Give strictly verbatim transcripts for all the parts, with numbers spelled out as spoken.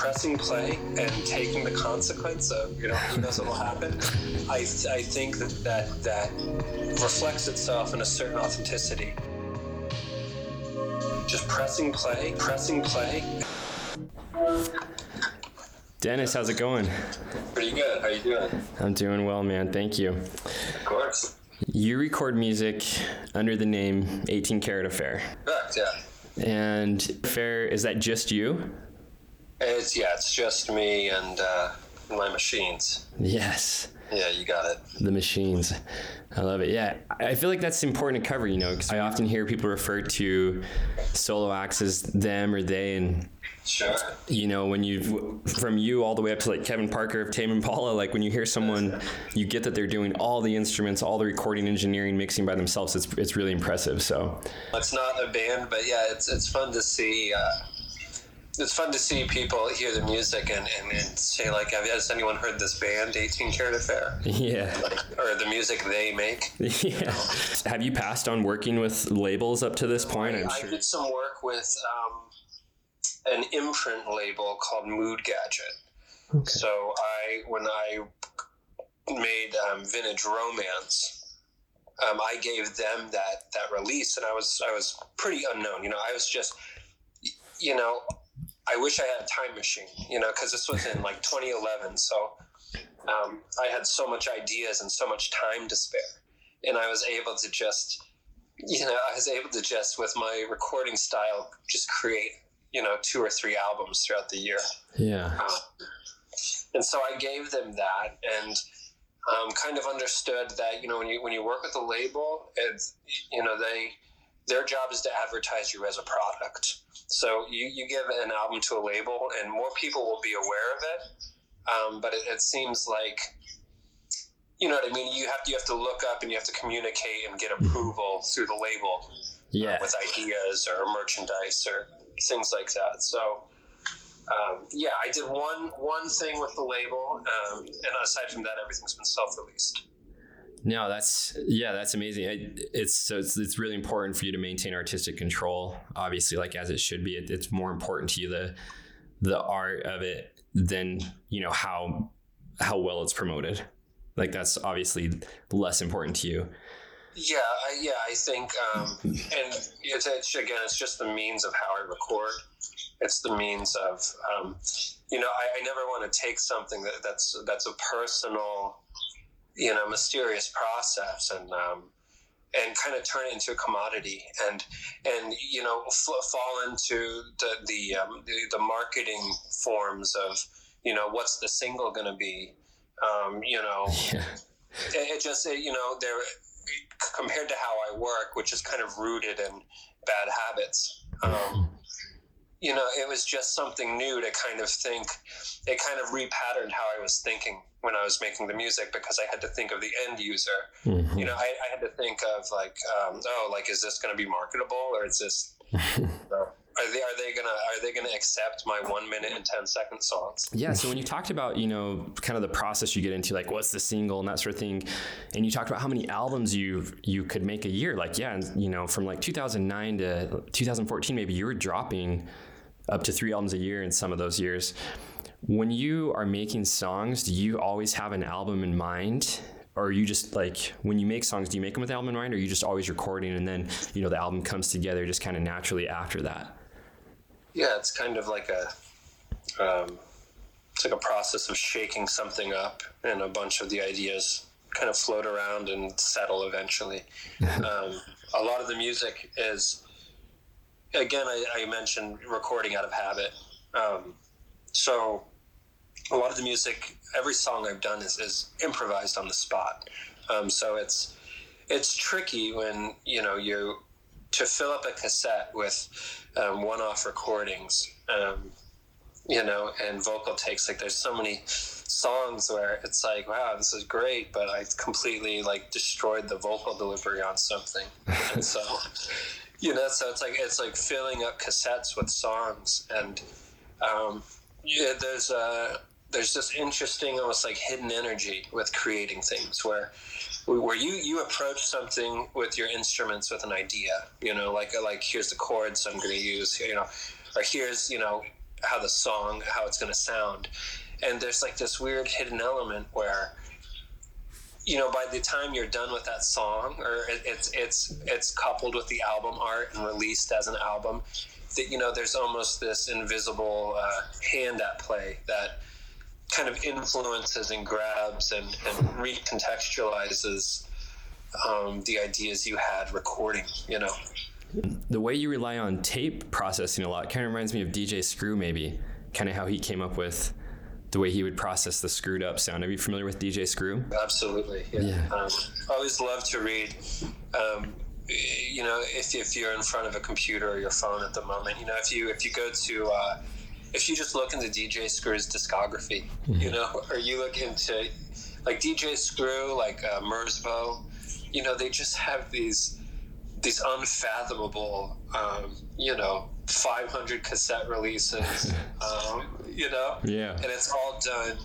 pressing play and taking the consequence of, you know, who knows what will happen, I I think that, that that reflects itself in a certain authenticity. Just pressing play, pressing play. Dennis, how's it going? Pretty good. How you doing? I'm doing well, man. Thank you. Of course. You record music under the name eighteen Carat Affair. Correct, yeah. And Affair, is that just you? It's, yeah, it's just me and uh, my machines. Yes. Yeah, you got it. The machines. I love it. Yeah, I feel like that's important to cover, you know, because I often hear people refer to solo acts as them or they, and sure, you know, when you, from you all the way up to like Kevin Parker of Tame Impala, like when you hear someone, you get that they're doing all the instruments, all the recording, engineering, mixing by themselves. It's it's really impressive. So it's not a band, but yeah, it's it's fun to see. Uh, it's fun to see people hear the music and, and, and say like, has anyone heard this band, eighteen Carat Affair? Yeah. Like, or the music they make. Yeah. You know? Have you passed on working with labels up to this point? I, I'm sure. I did some work with um, an imprint label called Mood Gadget. Okay. So I, when I made um, Vintage Romance, um, I gave them that, that release, and I was I was pretty unknown. You know, I was just, you know, I wish I had a time machine, you know, because this was in like twenty eleven. So um, I had so much ideas and so much time to spare. And I was able to just, you know, I was able to just with my recording style, just create, you know, two or three albums throughout the year. Yeah. Um, and so I gave them that and um, kind of understood that, you know, when you when you work with a label, it's, you know, they, their job is to advertise you as a product. So you, you give an album to a label and more people will be aware of it. Um, but it, it seems like, you know what I mean? You have to, you have to look up and you have to communicate and get approval through the label. Yeah. Uh, with ideas or merchandise or things like that. So, um, yeah, I did one, one thing with the label. Um, and aside from that, everything's been self-released. No, that's, yeah, that's amazing. It, it's so it's, it's really important for you to maintain artistic control, obviously, like as it should be. It, it's more important to you, the, the art of it, than, you know, how, how well it's promoted. Like that's obviously less important to you. Yeah. I, yeah. I think, um, and it's, it's, again, it's just the means of how I record. It's the means of, um, you know, I, I never want to take something that that's, that's a personal, you know, mysterious process and, um, and kind of turn it into a commodity and, and, you know, f- fall into the, the, um, the, the marketing forms of, you know, what's the single going to be? Um, you know, yeah. it, it just, it, you know, they're compared to how I work, which is kind of rooted in bad habits. Um, you know, it was just something new to kind of think, it kind of repatterned how I was thinking when I was making the music, because I had to think of the end user. Mm-hmm. You know, I, I had to think of like, um, oh, like, is this going to be marketable or is this, you know, are they, are they going to, are they going to accept my one minute and ten second songs? Yeah. So when you talked about, you know, kind of the process you get into, like what's the single and that sort of thing. And you talked about how many albums you, you could make a year. Like, yeah. And you know, from like two thousand nine to two thousand fourteen, maybe you were dropping up to three albums a year in some of those years. When you are making songs, do you always have an album in mind? Or are you just like, when you make songs, do you make them with the album in mind? Or are you just always recording and then, you know, the album comes together just kind of naturally after that? Yeah, it's kind of like a, um, it's like a process of shaking something up and a bunch of the ideas kind of float around and settle eventually. um, a lot of the music is, again, I, I mentioned recording out of habit. Um, so a lot of the music, every song I've done is, is improvised on the spot. Um, so it's, it's tricky when, you know, you to fill up a cassette with, um, one-off recordings, um, you know, and vocal takes. Like there's so many songs where it's like, wow, this is great, but I completely like destroyed the vocal delivery on something. And so, you know, so it's like, it's like filling up cassettes with songs and, um, yeah, there's a, there's this interesting, almost like hidden energy with creating things where, where you, you approach something with your instruments with an idea, you know, like, like here's the chords I'm going to use, you know, or here's, you know, how the song, how it's going to sound. And there's like this weird hidden element where, you know, by the time you're done with that song, or it, it's it's it's coupled with the album art and released as an album, that, you know, there's almost this invisible uh, hand at play that kind of influences and grabs and, and recontextualizes um, the ideas you had recording, you know. The way you rely on tape processing a lot kind of reminds me of D J Screw, maybe, kind of how he came up with the way he would process the screwed up sound. Are you familiar with D J Screw? Absolutely. Yeah. yeah. Um, I always love to read, um, you know, if, if you're in front of a computer or your phone at the moment, you know, if you, if you go to, uh, if you just look into D J Screw's discography, mm-hmm. you know, or you look into like D J Screw, like uh, Merzbow, you know, they just have these, these unfathomable, um, you know, five hundred cassette releases, um, you know, yeah, and it's all done.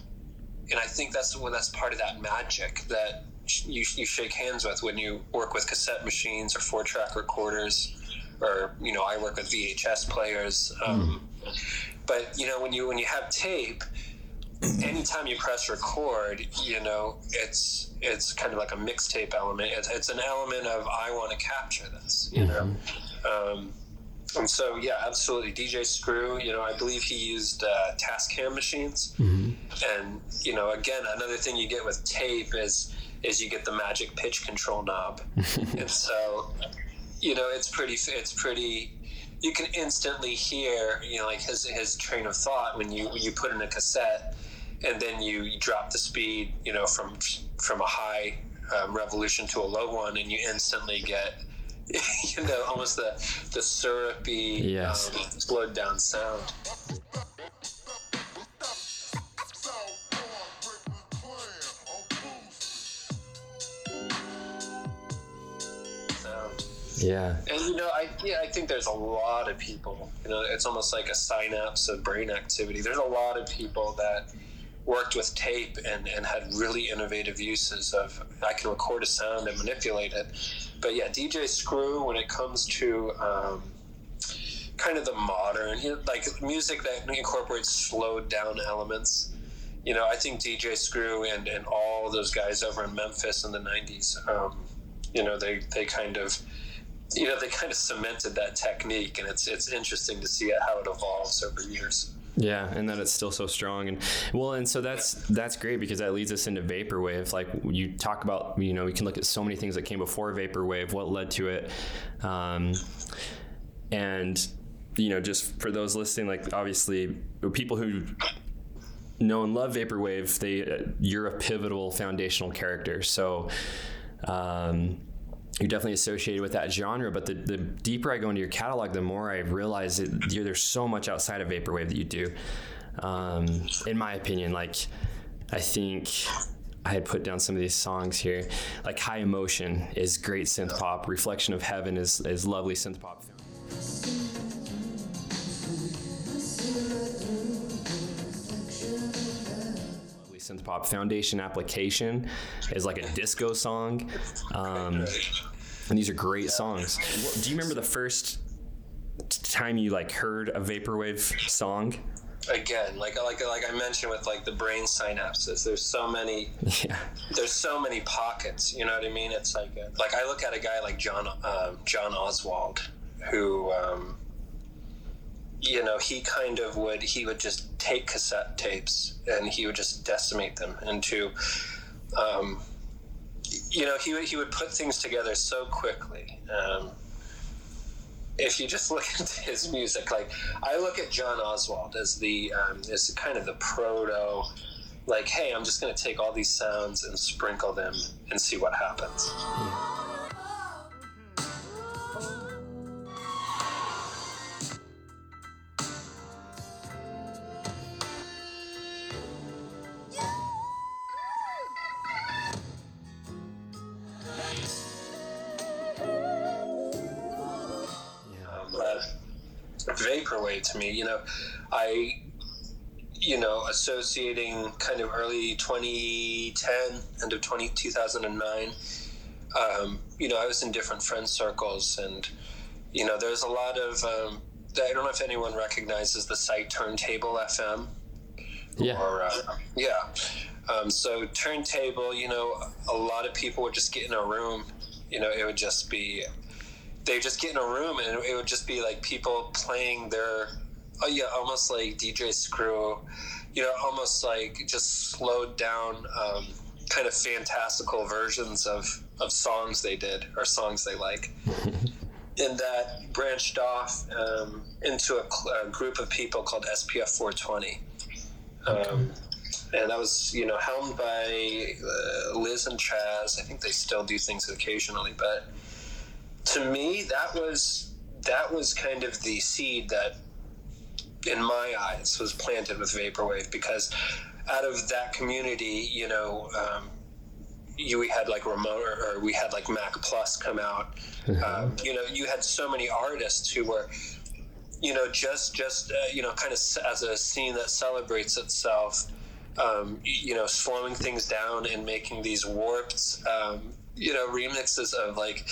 And I think that's well, that's part of that magic that you you shake hands with when you work with cassette machines or four track recorders, or, you know, I work with V H S players. Um, mm. But, you know, when you, when you have tape, anytime you press record, you know, it's it's kind of like a mixtape element. It's, it's an element of I want to capture this, you mm-hmm. know. Um, and so, yeah, absolutely. D J Screw, you know, I believe he used uh, Tascam machines. Mm-hmm. And, you know, again, another thing you get with tape is is you get the magic pitch control knob. And so, you know, it's pretty it's pretty. You can instantly hear, you know, like his his train of thought when you when you put in a cassette. And then you, you drop the speed, you know, from from a high um, revolution to a low one, and you instantly get, you know, almost the the syrupy, yes. um, slowed down sound. Sound. Yeah. And you know, I yeah, I think there's a lot of people. You know, it's almost like a synapse of brain activity. There's a lot of people that worked with tape and, and had really innovative uses of, I can record a sound and manipulate it. But yeah, D J Screw, when it comes to um, kind of the modern, like music that incorporates slowed down elements, you know, I think D J Screw and, and all those guys over in Memphis in the nineties, um, you know, they, they kind of, you know, they kind of cemented that technique, and it's, it's interesting to see how it evolves over years. Yeah, and that it's still so strong. And well, and so that's that's great, because that leads us into vaporwave. Like you talk about, you know, we can look at so many things that came before vaporwave, what led to it. Um, and, you know, just for those listening, like obviously people who know and love vaporwave, they, you're a pivotal foundational character. So um, you're definitely associated with that genre, but the, the deeper I go into your catalog, the more I realize that you're, there's so much outside of vaporwave that you do. Um, in my opinion, like I think I had put down some of these songs here, like High Emotion is great synth pop. Reflection of Heaven is, is lovely synth pop. Synth pop. Foundation Application is like a disco song, um, and these are great songs. Do you remember the first time you like heard a vaporwave song? Again, like like like I mentioned with like the brain synapses, there's so many, yeah. there's so many pockets. You know what I mean? It's like a, like I look at a guy like John uh, John Oswald, who um, you know, he kind of would, he would just take cassette tapes and he would just decimate them into, um, you know, he would, he would put things together so quickly. Um, if you just look at his music, like I look at John Oswald as the, um, as kind of the proto, like, hey, I'm just going to take all these sounds and sprinkle them and see what happens. Yeah. Vaporwave to me, you know, I, you know, associating kind of early twenty ten, end of twenty, two thousand nine, um, you know, I was in different friend circles, and, you know, there's a lot of, um, I don't know if anyone recognizes the site Turntable F M. Yeah. Or, uh, yeah. Um, so Turntable, you know, a lot of people would just get in a room. You know, it would just be, they just get in a room and it would just be like people playing their, oh yeah, almost like D J Screw, you know, almost like just slowed down, um, kind of fantastical versions of, of songs they did or songs they like. And that branched off um, into a, cl- a group of people called S P F four twenty. Um, and that was, you know, helmed by uh, Liz and Chaz. I think they still do things occasionally, but to me, that was that was kind of the seed that, in my eyes, was planted with Vaporwave, because out of that community, you know, um, you we had like Ramon or we had like Mac Plus come out. Mm-hmm. Um, you know, you had so many artists who were, you know, just just uh, you know, kind of as a scene that celebrates itself, um, you know, slowing things down and making these warped, um, you know, remixes of like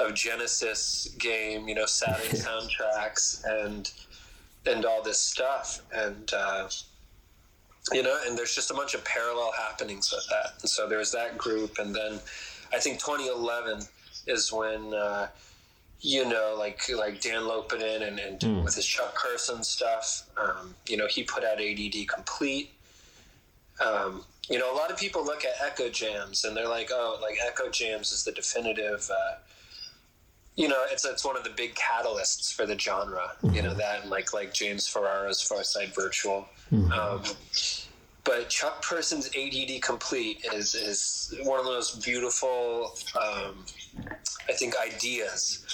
of Genesis game, you know, Saturn soundtracks and and all this stuff, and uh, you know, and there's just a bunch of parallel happenings with that. And so there was that group, and then I think twenty eleven is when. Uh, you know, like like Dan Lopatin and, and mm. with his Chuck Person stuff, um, you know, he put out A D D Complete. Um, you know, a lot of people look at Echo Jams and they're like, oh, like Echo Jams is the definitive, uh, you know, it's it's one of the big catalysts for the genre, mm-hmm. you know, that and like, like James Ferraro's Far Side Virtual. Mm-hmm. Um, but Chuck Person's A D D Complete is, is one of those beautiful, um, I think, ideas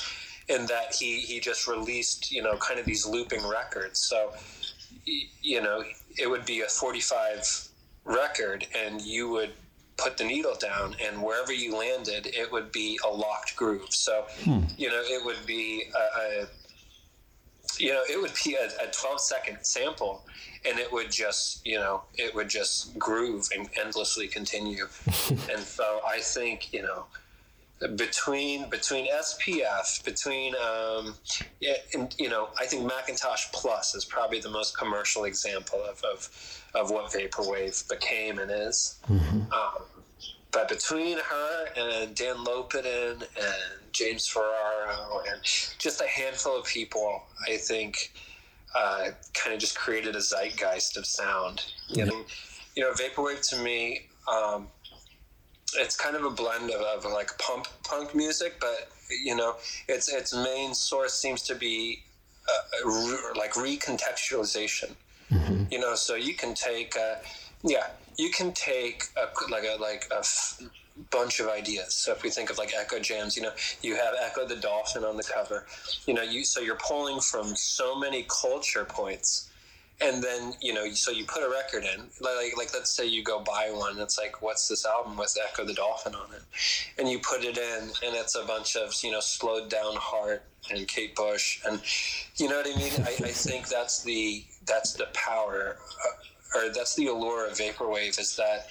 in that he, he just released, you know, kind of these looping records. So, you know, it would be a forty-five record and you would put the needle down and wherever you landed, it would be a locked groove. So, hmm. you know, it would be a, a you know, it would be a, a twelve second sample and it would just, you know, it would just groove and endlessly continue. And so I think, you know, between between S P F, between um yeah, and, you know, I think Macintosh Plus is probably the most commercial example of of, of what Vaporwave became and is. Mm-hmm. Um, but between her and Dan Lopatin and James Ferraro and just a handful of people, I think uh, kind of just created a zeitgeist of sound. You, yeah. know? you know, Vaporwave to me, um, it's kind of a blend of, of like punk punk music, but you know, its its main source seems to be uh, re, like recontextualization. Mm-hmm. You know, so you can take, uh, yeah, you can take a, like a like a f- bunch of ideas. So if we think of like Echo Jams, you know, you have Echo the Dolphin on the cover. You know, you so you're pulling from so many culture points. And then, you know, so you put a record in, like, like let's say you go buy one, and it's like, what's this album with Echo the Dolphin on it? And you put it in, and it's a bunch of, you know, slowed down Heart and Kate Bush, and you know what I mean? I, I think that's the that's the power, uh, or that's the allure of Vaporwave, is that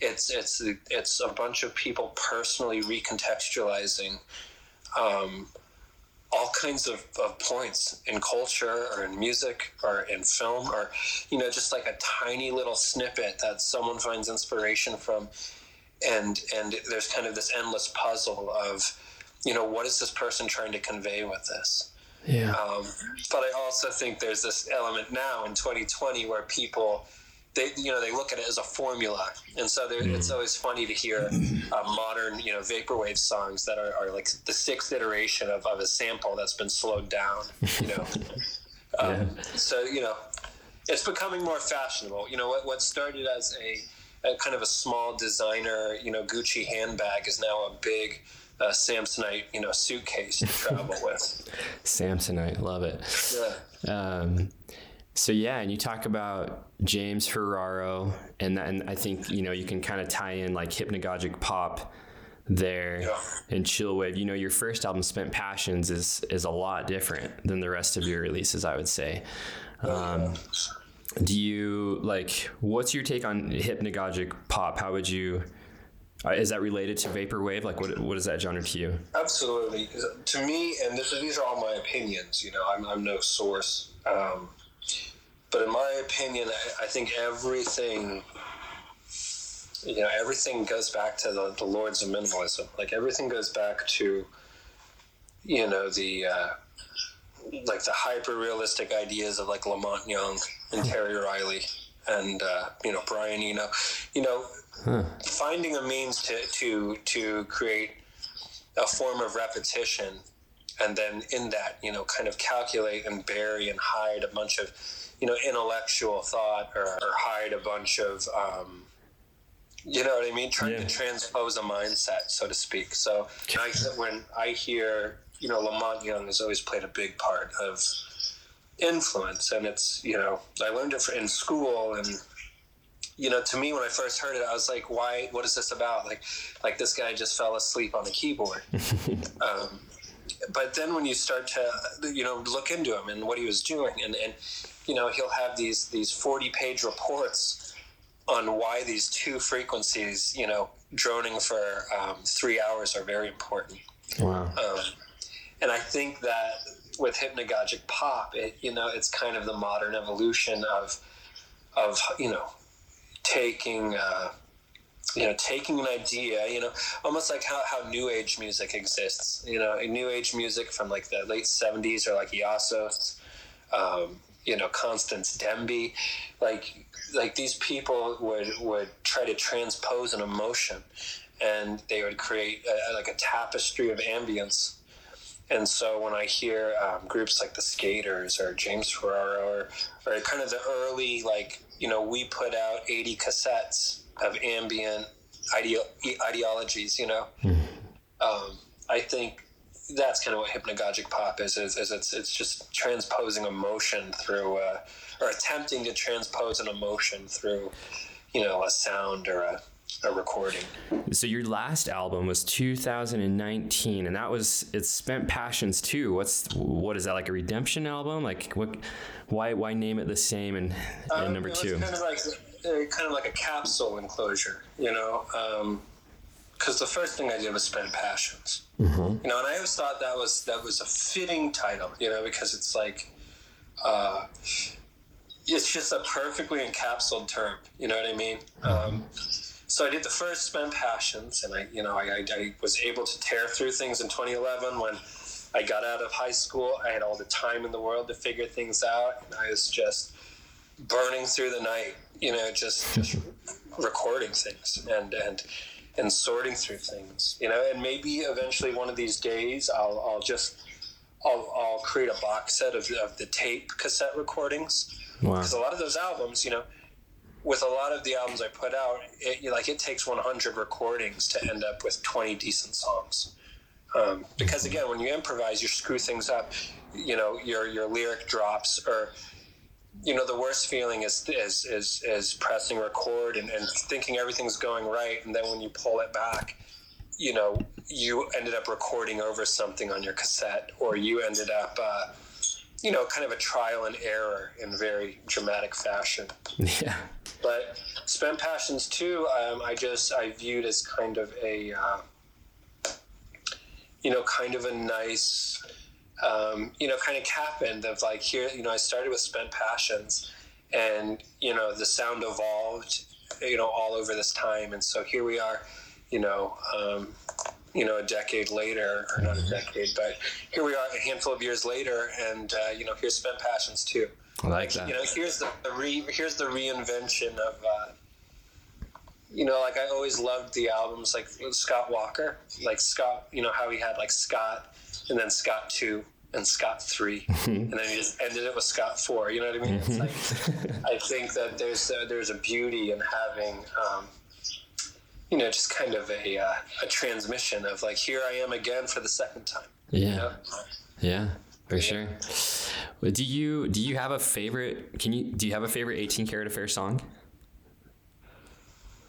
it's it's it's a bunch of people personally recontextualizing um all kinds of, of points in culture or in music or in film or, you know, just like a tiny little snippet that someone finds inspiration from. And, and there's kind of this endless puzzle of, you know, what is this person trying to convey with this? Yeah. Um, but I also think there's this element now in twenty twenty where people, they, you know, they look at it as a formula. And so mm. it's always funny to hear uh, modern, you know, Vaporwave songs that are, are like the sixth iteration of, of a sample that's been slowed down, you know. um, yeah. So, you know, it's becoming more fashionable. You know, what, what started as a, a kind of a small designer, you know, Gucci handbag is now a big uh, Samsonite, you know, suitcase to travel with. Samsonite, love it. Yeah. Um, So yeah, and you talk about James Ferraro, and and I think, you know, you can kind of tie in like hypnagogic pop there, yeah. and chillwave. You know, your first album, Spent Passions, is is a lot different than the rest of your releases, I would say. Um, do you like? What's your take on hypnagogic pop? How would you Uh, is that related to vaporwave? Like, what what is that genre to you? Absolutely. To me, and this, these are all my opinions, you know, I'm, I'm no source. Um, but in my opinion, I, I think everything, you know, everything goes back to the, the Lords of Minimalism. Like, everything goes back to, you know, the, uh, like, the hyper-realistic ideas of, like, Lamont Young and Terry Riley and, uh, you know, Brian Eno, you know, Huh. finding a means to, to to create a form of repetition, and then in that, you know, kind of calculate and bury and hide a bunch of, you know, intellectual thought, or, or hide a bunch of, um, you know what I mean? Trying yeah. to transpose a mindset, so to speak. So I, when I hear, you know, Lamont Young has always played a big part of influence, and it's, you know, I learned it in school, and you know, to me, when I first heard it, I was like, why, what is this about? Like, like this guy just fell asleep on the keyboard. um, but then when you start to, you know, look into him and what he was doing, and, and you know, he'll have these, these forty-page reports on why these two frequencies, you know, droning for um, three hours are very important. Wow. Um, and I think that with hypnagogic pop, it, you know, it's kind of the modern evolution of, of you know, taking uh you know taking an idea, you know, almost like how, how new age music exists, you know, new age music from like the late seventies, or like Iassos, um you know, Constance Demby, like like these people would would try to transpose an emotion, and they would create a, like a tapestry of ambience. And so when I hear um, groups like the Skaters or James Ferraro, or, or kind of the early, like, you know, we put out eighty cassettes of ambient ideo- ideologies, you know, mm. um, I think that's kind of what hypnagogic pop is, is, is it's it's just transposing emotion through, uh, or attempting to transpose an emotion through, you know, a sound or a, a recording. So your last album was two thousand nineteen, and that was it's Spent Passions two. What's what is that, like a redemption album? Like what? Why why name it the same and, um, and number it was two? Kind of like kind of like a capsule enclosure, you know. Because um, the first thing I did was Spent Passions, mm-hmm. you know, and I always thought that was that was a fitting title, you know, because it's like. Uh, it's just a perfectly encapsulated term, you know what I mean? Mm-hmm. Um, So I did the first Spent Passions, and I, you know, I, I, I was able to tear through things in twenty eleven when I got out of high school. I had all the time in the world to figure things out, and I was just burning through the night, you know, just just recording things and and and sorting through things, you know. And maybe eventually one of these days, I'll I'll just I'll I'll create a box set of of the tape cassette recordings, because wow. a lot of those albums, you know. With a lot of the albums I put out, it, like it takes one hundred recordings to end up with twenty decent songs. Um, because again, when you improvise, you screw things up. You know, your your lyric drops, or you know, the worst feeling is is is, is pressing record and, and thinking everything's going right, and then when you pull it back, you know, you ended up recording over something on your cassette, or you ended up. Uh, you know, kind of a trial and error in very dramatic fashion. Yeah. But Spent Passions two, um, I just, I viewed as kind of a, uh, you know, kind of a nice, um, you know, kind of cap end of like here, you know, I started with Spent Passions and, you know, the sound evolved, you know, all over this time. And so here we are, you know, um, you know, a decade later, or not a decade, but here we are a handful of years later, and, uh, you know, here's Spent Passions too. I like, like that. You know, here's the, the re, here's the reinvention of, uh, you know, like I always loved the albums, like Scott Walker, like Scott, you know, how he had like Scott, and then Scott two, and Scott three, and then he just ended it with Scott four, you know what I mean? It's like, I think that there's, uh, there's a beauty in having, um, you know, just kind of a uh, a transmission of like, here I am again for the second time. Yeah, you know? yeah, for yeah. sure. Do you do you have a favorite? Can you do you have a favorite eighteen Carat Affair song?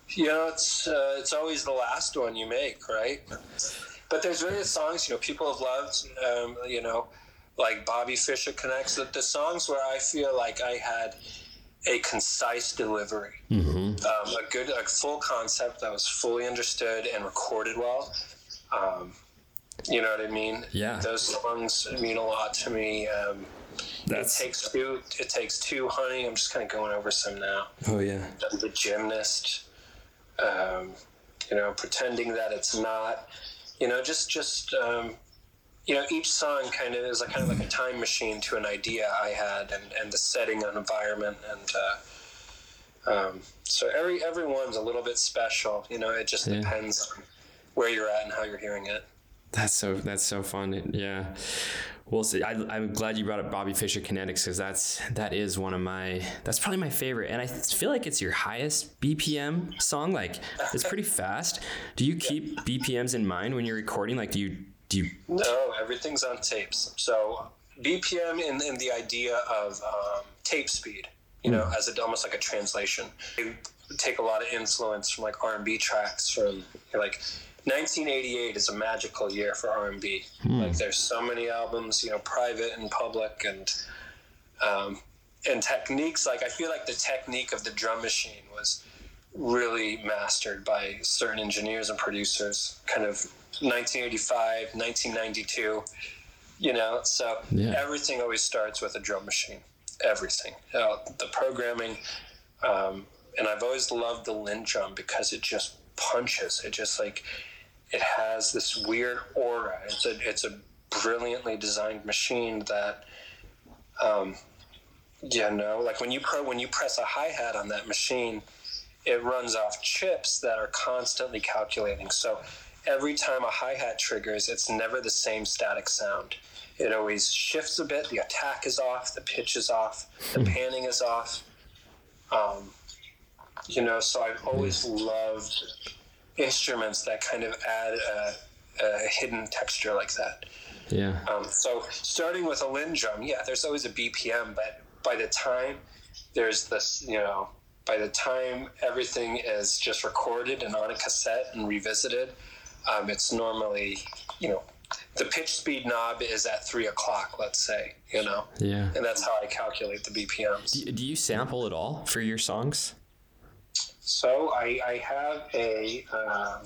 You know, it's uh, it's always the last one you make, right? But there's various songs you know people have loved. Um, you know, like Bobby Fischer Connects. The, the songs where I feel like I had a concise delivery, mm-hmm. um, a good, a full concept that was fully understood and recorded well. Um, you know what I mean? Yeah. Those songs mean a lot to me. Um, That's... It takes two. It takes two, honey. I'm just kind of going over some now. Oh yeah. The Gymnast. Um, you know, Pretending That It's Not. You know, just just. Um, You know, each song kind of is like, kind of like a time machine to an idea I had, and, and the setting and environment, and uh, um, so every every one's a little bit special. You know, it just yeah. depends on where you're at and how you're hearing it. That's so that's so fun. Yeah, we'll see. I, I'm glad you brought up Bobby Fischer Kinetics, because that's that is one of my that's probably my favorite, and I feel like it's your highest B P M song. Like, it's pretty fast. Do you keep yeah. B P Ms in mind when you're recording? Like, do you? Do you- no, everything's on tapes. So B P M in, in the idea of um, tape speed, you know, mm. as a, almost like a translation. They take a lot of influence from like R and B tracks. From like nineteen eighty-eight is a magical year for R and B. Mm. Like, there's so many albums, you know, private and public, and um, and techniques. Like, I feel like the technique of the drum machine was really mastered by certain engineers and producers, kind of nineteen eighty-five, nineteen ninety-two, you know. So yeah. everything always starts with a drum machine, everything, uh, the programming, um and I've always loved the Linn drum, because it just punches. It just, like, it has this weird aura. It's a it's a brilliantly designed machine that um you know, like, when you pro when you press a hi-hat on that machine, it runs off chips that are constantly calculating. So every time a hi-hat triggers, it's never the same static sound. It always shifts a bit. The attack is off, the pitch is off, the panning is off. Um, you know, so I've always loved instruments that kind of add a, a hidden texture like that. Yeah. Um, so starting with a Linn drum, yeah, there's always a B P M, but by the time there's this, you know, by the time everything is just recorded and on a cassette and revisited, Um, it's normally, you know, the pitch speed knob is at three o'clock, let's say, you know. Yeah. And that's how I calculate the B P Ms. Do, do you sample at all for your songs? So I, I have a, um,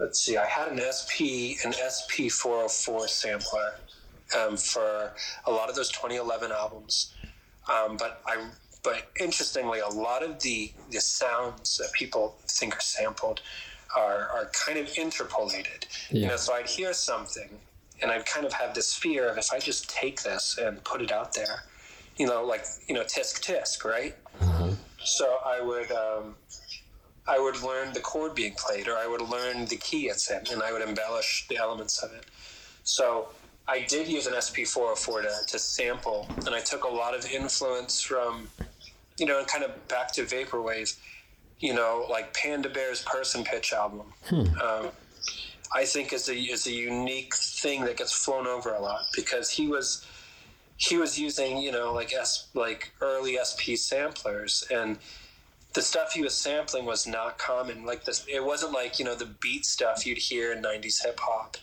let's see, I had an S P, an S P four oh four sampler um, for a lot of those twenty eleven albums. Um, but I, but interestingly, a lot of the, the sounds that people think are sampled Are, are kind of interpolated, yeah. you know. So I'd hear something, and I'd kind of have this fear of, if I just take this and put it out there, you know, like, you know, tisk tisk, right? Mm-hmm. So I would, um, I would learn the chord being played, or I would learn the key it's in, and I would embellish the elements of it. So I did use an S P four oh four to, to sample, and I took a lot of influence from, you know, kind of back to vaporwave. You know, like Panda Bear's Person Pitch album, hmm. um, I think is a is a unique thing that gets flown over a lot, because he was he was using, you know, like S, like early S P samplers, and the stuff he was sampling was not common. Like this, it wasn't like, you know, the beat stuff you'd hear in nineties hip hop.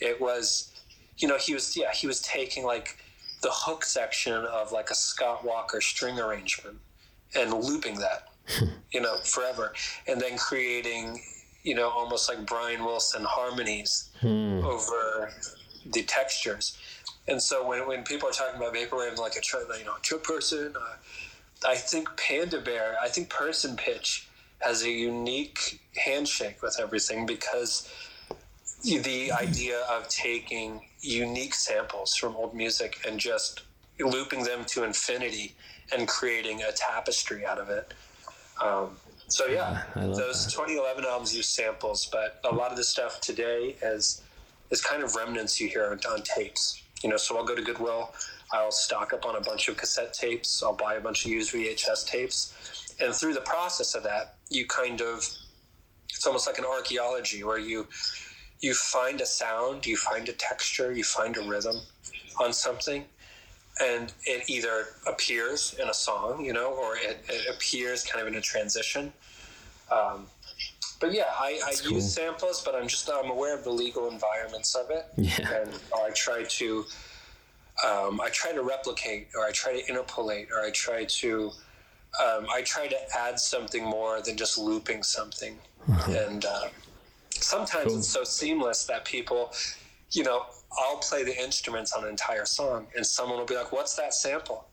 It was, you know, he was yeah he was taking like the hook section of like a Scott Walker string arrangement and looping that. You know, forever, and then creating, you know, almost like Brian Wilson harmonies hmm. over the textures. And so when, when people are talking about vaporwave, like a you know two person, uh, I think Panda Bear, I think Person Pitch has a unique handshake with everything, because the idea of taking unique samples from old music and just looping them to infinity and creating a tapestry out of it. Um, so yeah, yeah those that. twenty eleven albums use samples, but a lot of the stuff today is is kind of remnants you hear on, on tapes. You know, so I'll go to Goodwill, I'll stock up on a bunch of cassette tapes, I'll buy a bunch of used V H S tapes, and through the process of that, you kind of it's almost like an archaeology where you you find a sound, you find a texture, you find a rhythm on something. And it either appears in a song, you know, or it, it appears kind of in a transition. Um, but yeah, I, I cool. use samples, but I'm just I'm aware of the legal environments of it, yeah. and I try to um, I try to replicate, or I try to interpolate, or I try to um, I try to add something more than just looping something. Mm-hmm. And um, sometimes cool. It's so seamless that people, you know, I'll play the instruments on an entire song, and someone will be like, "What's that sample?"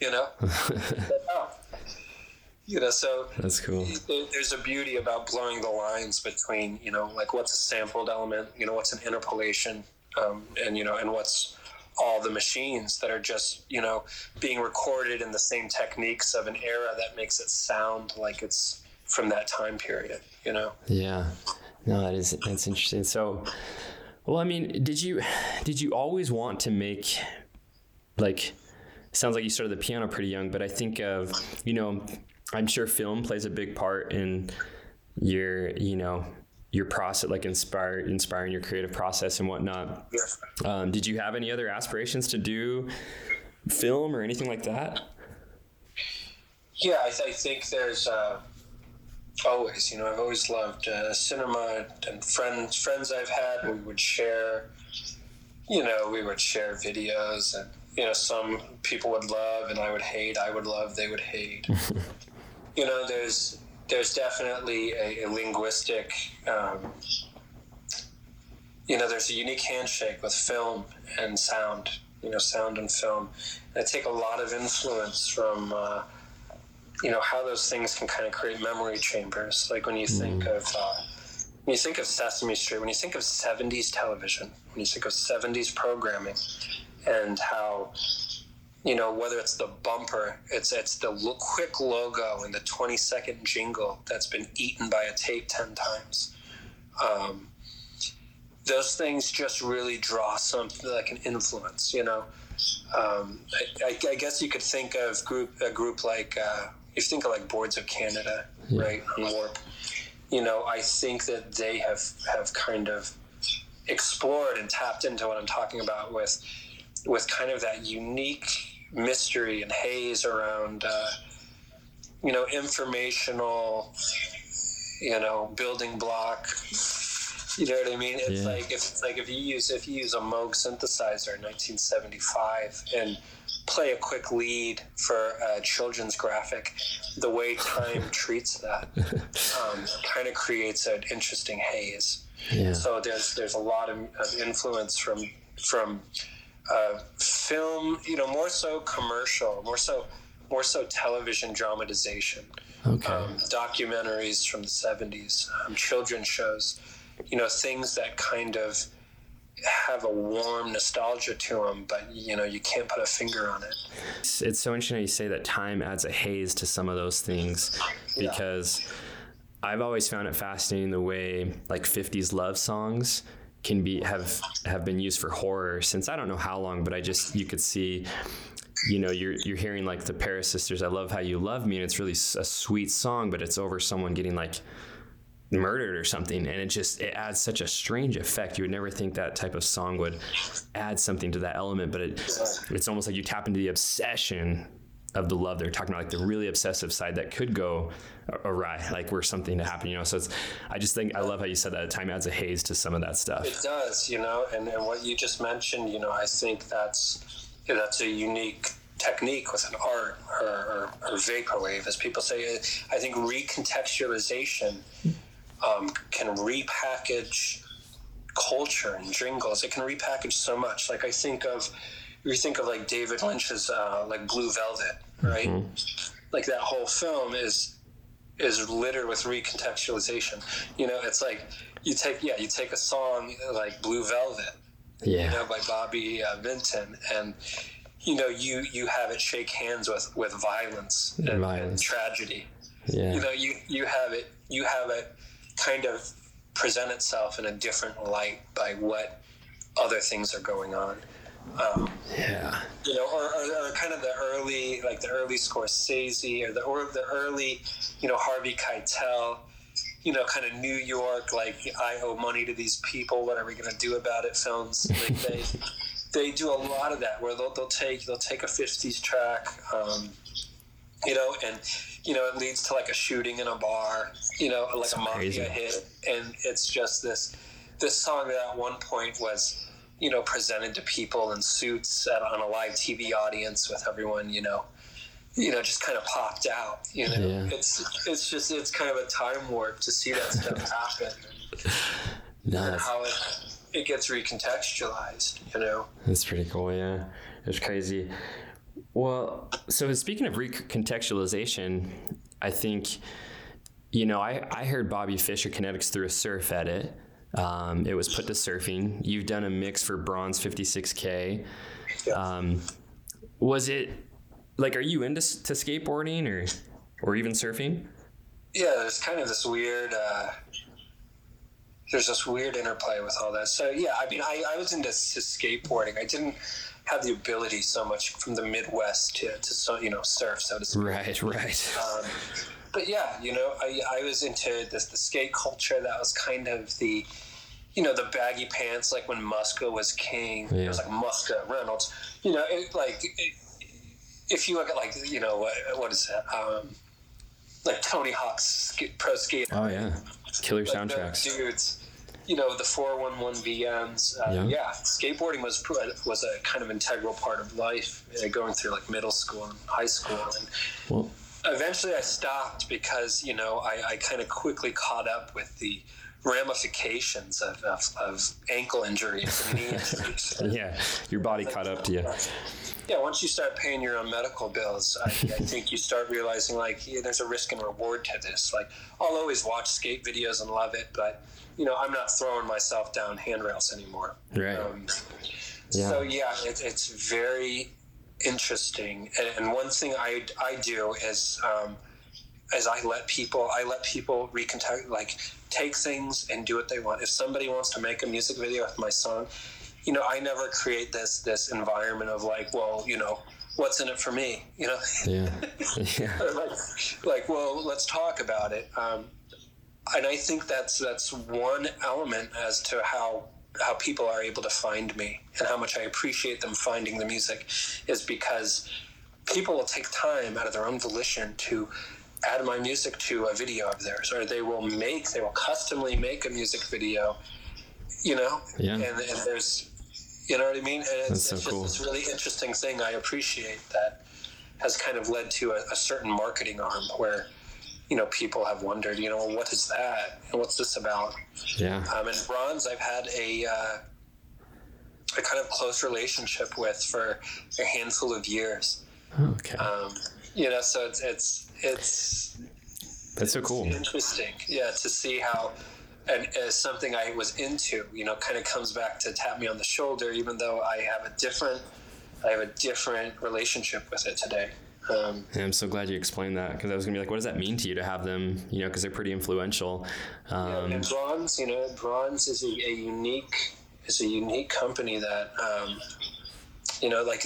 You know. But, oh. You know, so that's cool. There's a beauty about blurring the lines between, you know, like what's a sampled element, you know, what's an interpolation, um, and, you know, and what's all the machines that are just, you know, being recorded in the same techniques of an era that makes it sound like it's from that time period, you know? Yeah. No, that is, that's interesting. So, well, I mean, did you, did you always want to make, like, sounds like you started the piano pretty young, but I think of, you know, I'm sure film plays a big part in your, you know, your process, like inspire, inspiring your creative process and whatnot. Yeah. Um, did you have any other aspirations to do film or anything like that? Yeah, I, th- I think there's uh, always, you know, I've always loved uh, cinema, and friends, friends I've had, we would share, you know, we would share videos, and, you know, some people would love and I would hate, I would love, they would hate. You know, there's there's definitely a, a linguistic, um, you know, there's a unique handshake with film and sound, you know, sound and film. And I take a lot of influence from, uh, you know, how those things can kind of create memory chambers. Like when you think mm. of, uh, when you think of Sesame Street, when you think of seventies television, when you think of seventies programming, and how, you know, whether it's the bumper, it's it's the lo- quick logo and the twenty second jingle that's been eaten by a tape ten times. Um, those things just really draw something like an influence, you know. Um, I, I, I guess you could think of group a group like, uh, if you think of like Boards of Canada, yeah. right, on Warp. You know, I think that they have, have kind of explored and tapped into what I'm talking about with, with kind of that unique mystery and haze around, uh, you know, informational, you know, building block, you know what I mean? It's yeah. like, if it's like, if you use, if you use a Moog synthesizer in nineteen seventy-five and play a quick lead for a children's graphic, the way time treats that, um, kind of creates an interesting haze. Yeah. So there's, there's a lot of, of influence from, from, Uh, film, you know, more so commercial, more so, more so television dramatization, okay. um, documentaries from the seventies, um, children's shows, you know, things that kind of have a warm nostalgia to them, but, you know, you can't put a finger on it. It's, it's so interesting how you say that time adds a haze to some of those things, because yeah. I've always found it fascinating the way, like, fifties love songs can be have have been used for horror since I don't know how long, but I just you could see, you know, you're you're hearing like the Paris Sisters, "I Love How You Love Me," and it's really a sweet song, but it's over someone getting like murdered or something, and it just it adds such a strange effect. You would never think that type of song would add something to that element, but it it's almost like you tap into the obsession of the love they're talking about, like the really obsessive side that could go awry, like where something to happen, you know? So it's, I just think, I love how you said that time adds a haze to some of that stuff. It does, you know, and, and what you just mentioned, you know, I think that's, that's a unique technique with an art or, or, or vaporwave, as people say. I think recontextualization um, can repackage culture and jingles. It can repackage so much. Like I think of, You think of like David Lynch's uh, like Blue Velvet, right? Mm-hmm. Like that whole film is is littered with recontextualization. You know, it's like you take yeah, you take a song like Blue Velvet, yeah, you know, by Bobby uh, Vinton, and you know you you have it shake hands with with violence and, and, violence. and tragedy. Yeah, you know you you have it you have it kind of present itself in a different light by what other things are going on. Um, yeah, you know, or, or, or kind of the early, like the early Scorsese, or the or the early, you know, Harvey Keitel, you know, kind of New York, like I owe money to these people, what are we gonna do about it? Films, like they they do a lot of that, where they'll they'll take they'll take a fifties track, um, you know, and you know it leads to like a shooting in a bar, you know, like That's a mafia hit, and it's just this this song that at one point was. you know, presented to people in suits at, on a live T V audience with everyone, you know, you know, just kind of popped out, you know, yeah. it's, it's just, it's kind of a time warp to see that stuff happen and, nice. and how it, it gets recontextualized, you know? That's pretty cool. Yeah. It's crazy. Well, so speaking of recontextualization, I think, you know, I, I heard Bobby Fischer Kinetics through a surf edit. Um, it was put to surfing. You've done a mix for Bronze fifty-six K. Yes. Um, was it like, are you into to skateboarding or, or even surfing? Yeah, there's kind of this weird, uh, there's this weird interplay with all that. So yeah, I mean, I, I was into skateboarding. I didn't have the ability so much from the Midwest to, to so, you know, surf, so to speak. Right, right. Um, But yeah, you know, I, I was into this, the skate culture. That was kind of the, you know, the baggy pants, like when Muska was king. Yeah. It was like Muska, Reynolds. You know, it, like, it, if you look at, like, you know, what, what is that? Um, like Tony Hawk's sk- pro skater. Oh, yeah. Killer like soundtracks. Dudes. You know, the four one one V Ms. Uh, yeah. yeah, skateboarding was was a kind of integral part of life, uh, going through, like, middle school and high school. And, well, eventually I stopped because, you know, I, I kind of quickly caught up with the ramifications of, of, of ankle injuries and knee injuries. Yeah, your body like, caught up to you. Yeah, once you start paying your own medical bills, I, I think you start realizing, like, yeah, there's a risk and reward to this. Like, I'll always watch skate videos and love it, but, you know, I'm not throwing myself down handrails anymore. Right. Um, yeah. So, yeah, it, it's very interesting. And, and one thing I, I do is, um, is I let people, I let people recontact, like take things and do what they want. If somebody wants to make a music video with my song, you know, I never create this, this environment of like, well, you know, what's in it for me, you know, yeah. Yeah. Or like, like, well, let's talk about it. Um, and I think that's, that's one element as to how, how people are able to find me and how much I appreciate them finding the music is because people will take time out of their own volition to add my music to a video of theirs, or they will make, they will customly make a music video, you know, yeah. and, and there's, you know what I mean? And it's, That's so it's just cool. This really interesting thing. I appreciate that has kind of led to a, a certain marketing arm where, you know, people have wondered, you know, well, what is that? And what's this about? Yeah. Um, and Bronze, I've had a, uh, a kind of close relationship with for a handful of years. Okay. Um, you know, so it's, it's, it's, that's so cool. Interesting. Yeah. To see how, and as something I was into, you know, kind of comes back to tap me on the shoulder, even though I have a different, I have a different relationship with it today. Um, yeah, I'm so glad you explained that because I was gonna be like, what does that mean to you to have them? You know, because they're pretty influential. Um, yeah, and Bronze, you know, Bronze is a, a unique, is a unique company that, um, you know, like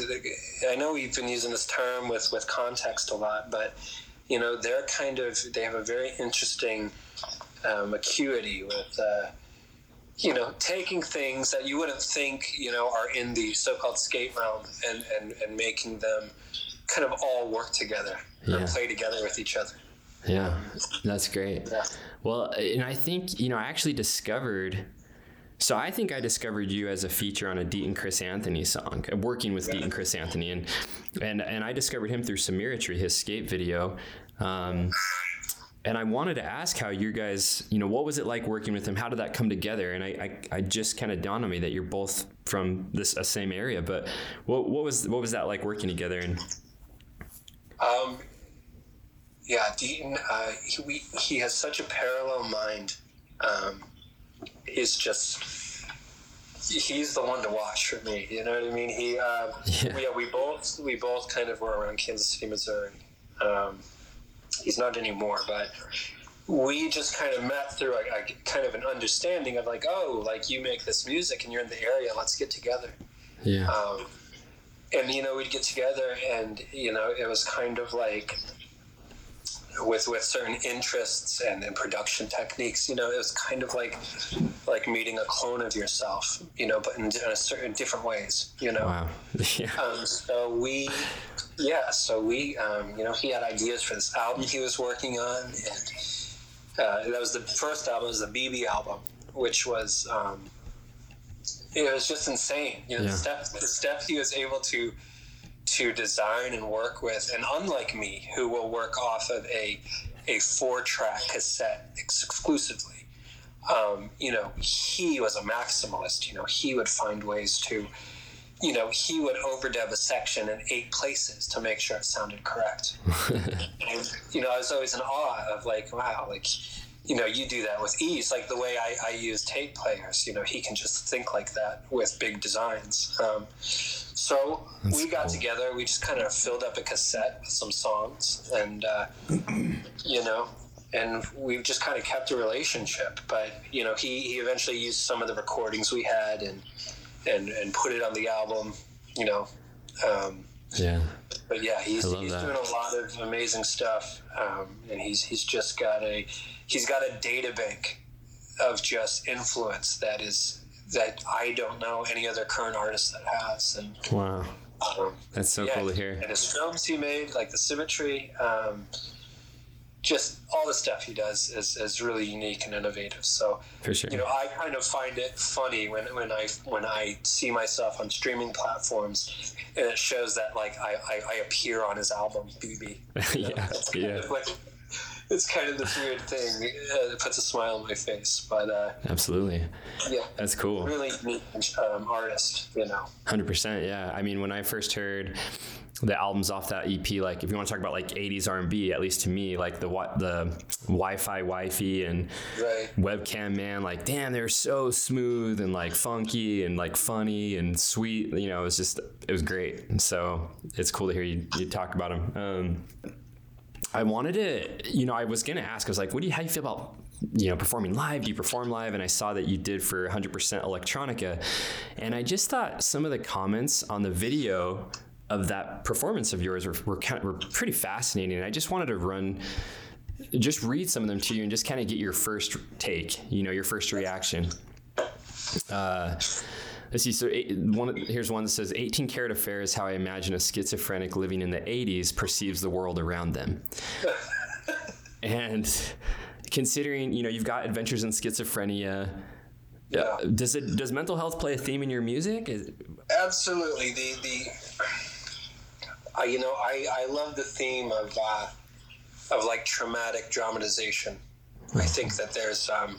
I know we've been using this term with with context a lot, but you know, they're kind of they have a very interesting um, acuity with, uh, you know, taking things that you wouldn't think, you know, are in the so-called skate realm and and and making them kind of all work together yeah. and play together with each other. Yeah, that's great. Yeah. Well, and I think, you know, I actually discovered, so I think I discovered you as a feature on a Deaton Chris Anthony song, working with yeah. Deaton Chris Anthony. And, and, and I discovered him through Samiritry, his skate video. Um, and I wanted to ask how you guys, you know, what was it like working with him? How did that come together? And I, I, I just kind of dawned on me that you're both from this a same area, but what, what was, what was that like working together? And, Um, yeah, Deaton, uh, he, we, he has such a parallel mind. Um, he's just, he's the one to watch for me. You know what I mean? He, uh, yeah. yeah, we both, we both kind of were around Kansas City, Missouri. Um, he's not anymore, but we just kind of met through a, a kind of an understanding of like, oh, like you make this music and you're in the area, let's get together. Yeah. Um, And, you know, we'd get together and, you know, it was kind of like with with certain interests and, and production techniques, you know, it was kind of like like meeting a clone of yourself, you know, but in, in a certain different ways, you know. Wow. Yeah. Um, so we, yeah, so we, um, you know, he had ideas for this album he was working on. And uh, that was the first album, it was the B B album, which was, um, it was just insane. You know, yeah. the steps, the steps he was able to to design and work with, and unlike me, who will work off of a a four track cassette exclusively, um, you know, he was a maximalist. You know, he would find ways to, you know, he would overdub a section in eight places to make sure it sounded correct. And, you know, I was always in awe of like, wow, like, you know, you do that with ease, like the way I, I use tape players. You know, he can just think like that with big designs. Um, so That's we got cool. together. We just kind of filled up a cassette with some songs, and uh, you know, and we've just kind of kept a relationship. But you know, he he eventually used some of the recordings we had and and and put it on the album. You know, um, yeah. But yeah, he's he's that. doing a lot of amazing stuff, um, and he's he's just got a. He's got a data bank of just influence that is that I don't know any other current artist that has. And wow, um, that's so yeah, cool to hear. And his films he made, like the Symmetry, um, just all the stuff he does is, is really unique and innovative. So for sure. You know, I kind of find it funny when, when I when I see myself on streaming platforms, and it shows that like I, I, I appear on his album B B. You know? yeah, that's yeah. Like, it's kind of this weird thing. It puts a smile on my face, but uh, absolutely, yeah, that's cool. Really neat um, artist, you know. one hundred percent, yeah. I mean, when I first heard the albums off that E P, like if you want to talk about like eighties R and B, at least to me, like the the Wi-Fi Wifey and right. Webcam Man, like damn, they were so smooth and like funky and like funny and sweet. You know, it was just it was great. And so it's cool to hear you, you talk about them. Um, I wanted to, you know, I was going to ask, I was like, what do you, how do you feel about, you know, performing live? Do you perform live? And I saw that you did for one hundred percent Electronica. And I just thought some of the comments on the video of that performance of yours were, were, kind of, were pretty fascinating. And I just wanted to run, just read some of them to you and just kind of get your first take, you know, your first reaction. Uh, Let's see, so eight, one, here's one that says, eighteen Carat Affair is how I imagine a schizophrenic living in the eighties perceives the world around them. And considering, you know, you've got Adventures in Schizophrenia, yeah. uh, does it does mental health play a theme in your music? Is, Absolutely. The, the uh, you know, I, I love the theme of, uh, of like, traumatic dramatization. I think that there's... Um,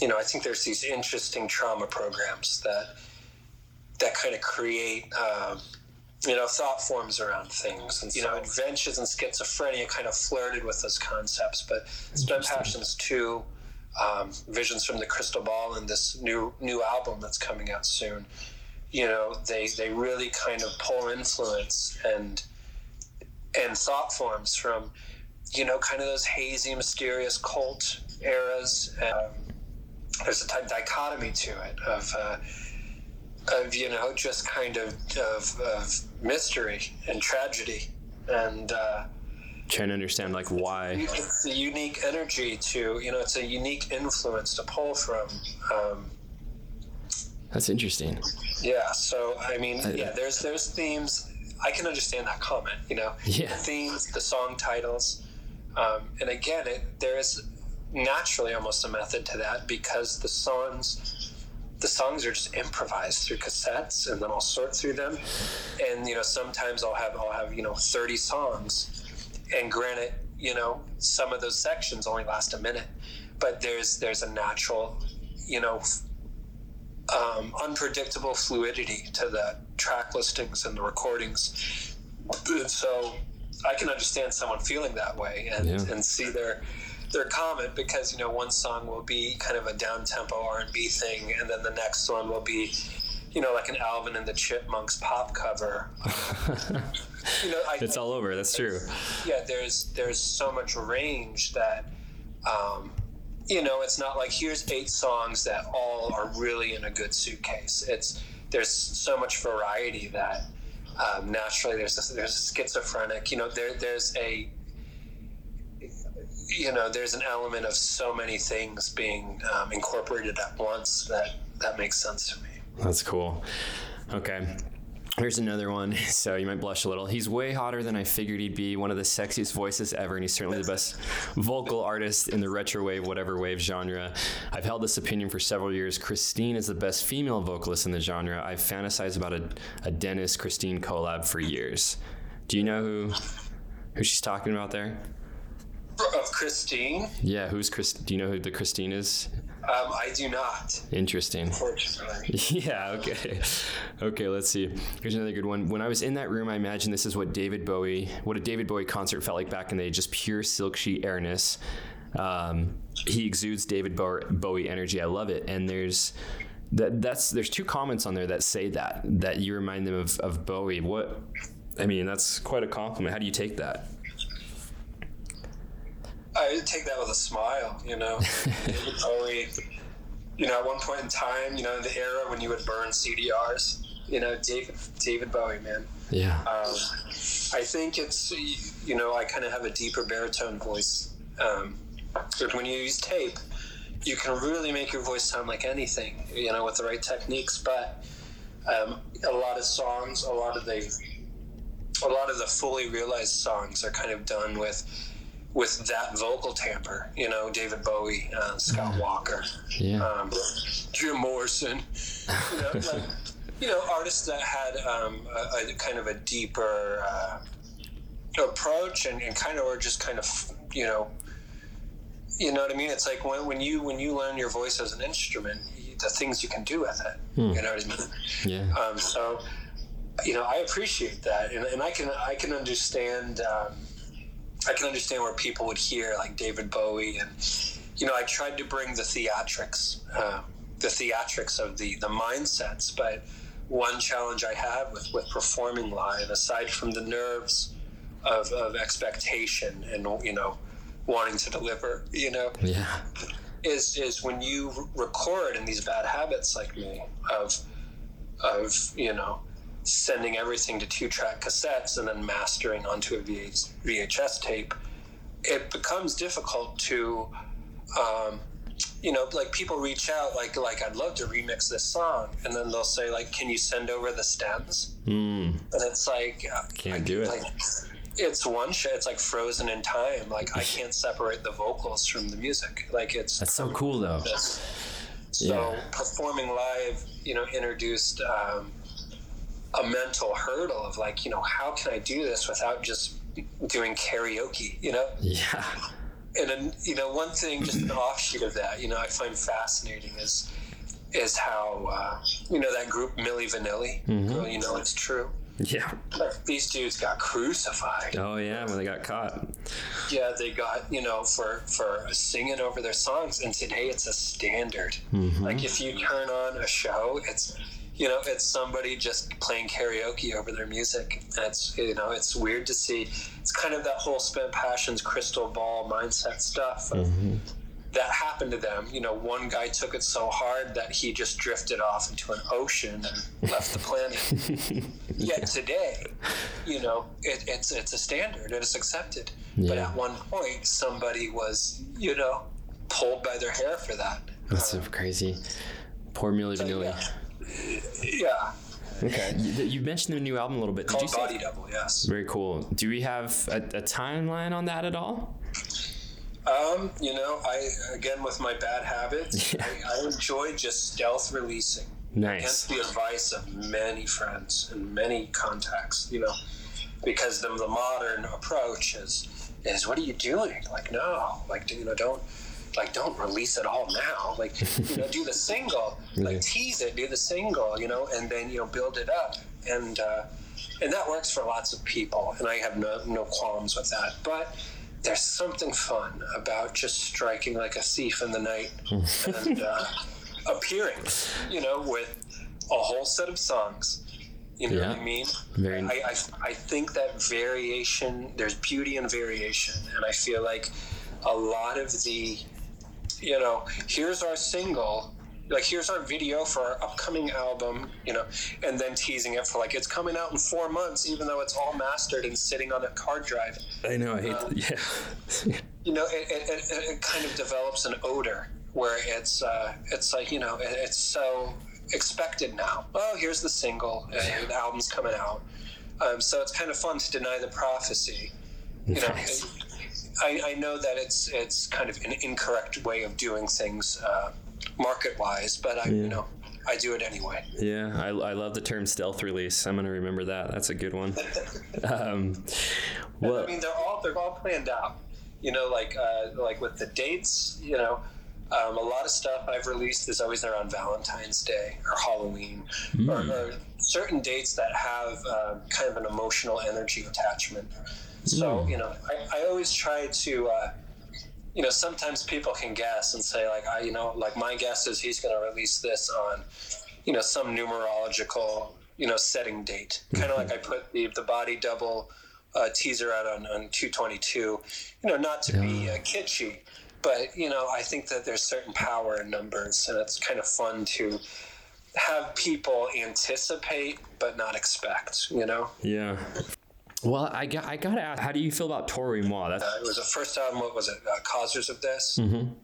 You know, I think there's these interesting trauma programs that that kind of create, um, you know, thought forms around things. And, you know, Adventures in Schizophrenia kind of flirted with those concepts, but Passions two, um, Visions from the Crystal Ball, and this new new album that's coming out soon, you know, they, they really kind of pull influence and and thought forms from, you know, kind of those hazy, mysterious cult eras. Um, there's a type dichotomy to it of, uh, of you know, just kind of, of of mystery and tragedy, and uh, trying to understand like why. It's a unique energy to you know, it's a unique influence to pull from. Um, That's interesting. Yeah. So I mean, I, yeah. There's there's themes. I can understand that comment. You know, yeah. The themes, the song titles, um, and again, it there is. Naturally almost a method to that because the songs the songs are just improvised through cassettes, and then I'll sort through them, and you know sometimes I'll have I'll have you know thirty songs, and granted you know some of those sections only last a minute, but there's there's a natural you know um, unpredictable fluidity to the track listings and the recordings, and so I can understand someone feeling that way and, yeah. and see their They're common because you know one song will be kind of a down tempo R and B thing, and then the next one will be, you know, like an Alvin and the Chipmunks pop cover. you know, I, it's all over. That's true. Yeah, there's there's so much range that, um, you know, it's not like here's eight songs that all are really in a good suitcase. It's there's so much variety that um, naturally there's a, there's a schizophrenic. You know, there there's a you know, there's an element of so many things being um, incorporated at once that that makes sense to me. That's cool. Okay. Here's another one, so you might blush a little. He's way hotter than I figured he'd be, one of the sexiest voices ever, and he's certainly the best vocal artist in the retro wave, whatever wave genre. I've held this opinion for several years. Christine is the best female vocalist in the genre. I've fantasized about a, a Dennis Christine collab for years. Do you know who who she's talking about there? Of Christine? Yeah, who's Chris? Do you know who the Christine is? Um, I do not. Interesting. Unfortunately. Yeah, okay. Okay, let's see. Here's another good one. When I was in that room, I imagine this is what David Bowie, what a David Bowie concert felt like back in the day, just pure silk sheet airness. Um, he exudes David Bowie energy. I love it. And there's that. That's there's two comments on there that say that, that you remind them of, of Bowie. What, I mean, that's quite a compliment. How do you take that? I take that with a smile, you know. David Bowie, you know, at one point in time, you know, in the era when you would burn C D Rs, you know, David David Bowie, man. Yeah. Um, I think it's, you know, I kind of have a deeper baritone voice. Um, but when you use tape, you can really make your voice sound like anything, you know, with the right techniques. But um, a lot of songs, a lot of the, a lot of the fully realized songs are kind of done with. with that vocal timbre, you know, David Bowie, uh, Scott Walker, yeah. um, Jim Morrison, you know, like, you know, artists that had um, a, a kind of a deeper uh, approach and, and kind of were just kind of, you know, you know what I mean? It's like when, when you when you learn your voice as an instrument, the things you can do with it, hmm. you know what I mean? Yeah. Um, so, you know, I appreciate that, and, and I can I can understand. Um, I can understand where people would hear like David Bowie, and you know, I tried to bring the theatrics, uh, the theatrics of the the mindsets. But one challenge I have with, with performing live, aside from the nerves of of expectation and you know wanting to deliver, you know, yeah, is is when you re- record in these bad habits like me of of you know. sending everything to two-track cassettes and then mastering onto a V H S tape, it becomes difficult to, um, you know, like people reach out like, like I'd love to remix this song. And then they'll say like, can you send over the stems? Mm. And it's like, can't I, do it. Like, it's one shit. It's like frozen in time. Like I can't separate the vocals from the music. Like it's, that's so cool though. This. So yeah. Performing live, you know, introduced, um, a mental hurdle of like, you know, how can I do this without just doing karaoke, you know? Yeah. And then, you know, one thing, just an offshoot of that, you know, I find fascinating is, is how, uh, you know, that group Milli Vanilli, mm-hmm. girl, you know, it's true. Yeah. Like, these dudes got crucified. Oh yeah. When they got caught. Yeah. They got, you know, for, for singing over their songs. And today it's a standard. Mm-hmm. Like if you turn on a show, it's, you know, it's somebody just playing karaoke over their music. And it's, you know, it's weird to see. It's kind of that whole Spent Passions crystal ball mindset stuff mm-hmm. that happened to them. You know, one guy took it so hard that he just drifted off into an ocean and left the planet. Yet yeah. today, you know, it, it's it's a standard. It is accepted. Yeah. But at one point, somebody was, you know, pulled by their hair for that. That's um, so crazy. Poor Milli so, Vanilli. Yeah. Yeah. Okay. You, you mentioned the new album a little bit. Did Called you Body Double, yes. Very cool. Do we have a, a timeline on that at all? Um, you know, I again with my bad habits, yeah. I, I enjoy just stealth releasing. Nice. Against the advice of many friends and many contacts, you know, because the, the modern approach is is what are you doing? Like no, like you know, don't. Like, don't release it all now. Like, you know, do the single. Like, tease it. Do the single. You know, and then you know, build it up. And uh, and that works for lots of people. And I have no no qualms with that. But there's something fun about just striking like a thief in the night and uh, appearing. You know, with a whole set of songs. You know yeah. what I mean? Very. I, I I think that variation. There's beauty in variation, and I feel like a lot of the. You know, here's our single, like here's our video for our upcoming album, you know, and then teasing it for like it's coming out in four months, even though it's all mastered and sitting on a hard drive. I know, I hate um, that. Yeah. You know, it, it, it, it kind of develops an odor where it's uh, it's like you know, it, it's so expected now. Oh, here's the single. And the album's coming out. Um, so it's kind of fun to deny the prophecy. You know, nice. I, I know that it's it's kind of an incorrect way of doing things uh, market-wise, but I yeah. you know I do it anyway. Yeah, I, I love the term stealth release. I'm going to remember that. That's a good one. um, well, I mean, they're all they're all planned out. You know, like uh, like with the dates. You know, um, a lot of stuff I've released is always around Valentine's Day or Halloween, mm. or, or certain dates that have uh, kind of an emotional energy attachment. So, you know, I, I always try to, uh, you know, sometimes people can guess and say, like, I, you know, like my guess is he's going to release this on, you know, some numerological, you know, setting date. Kind of like I put the, the Body Double uh, teaser out on, on two twenty-two, you know, not to yeah. be uh, kitschy, but, you know, I think that there's certain power in numbers, and it's kind of fun to have people anticipate but not expect, you know? Yeah. Well, I got, I got to ask, how do you feel about Tori Moi? That's... Uh, it was the first album, what was it, uh, Causers of This? Mm-hmm.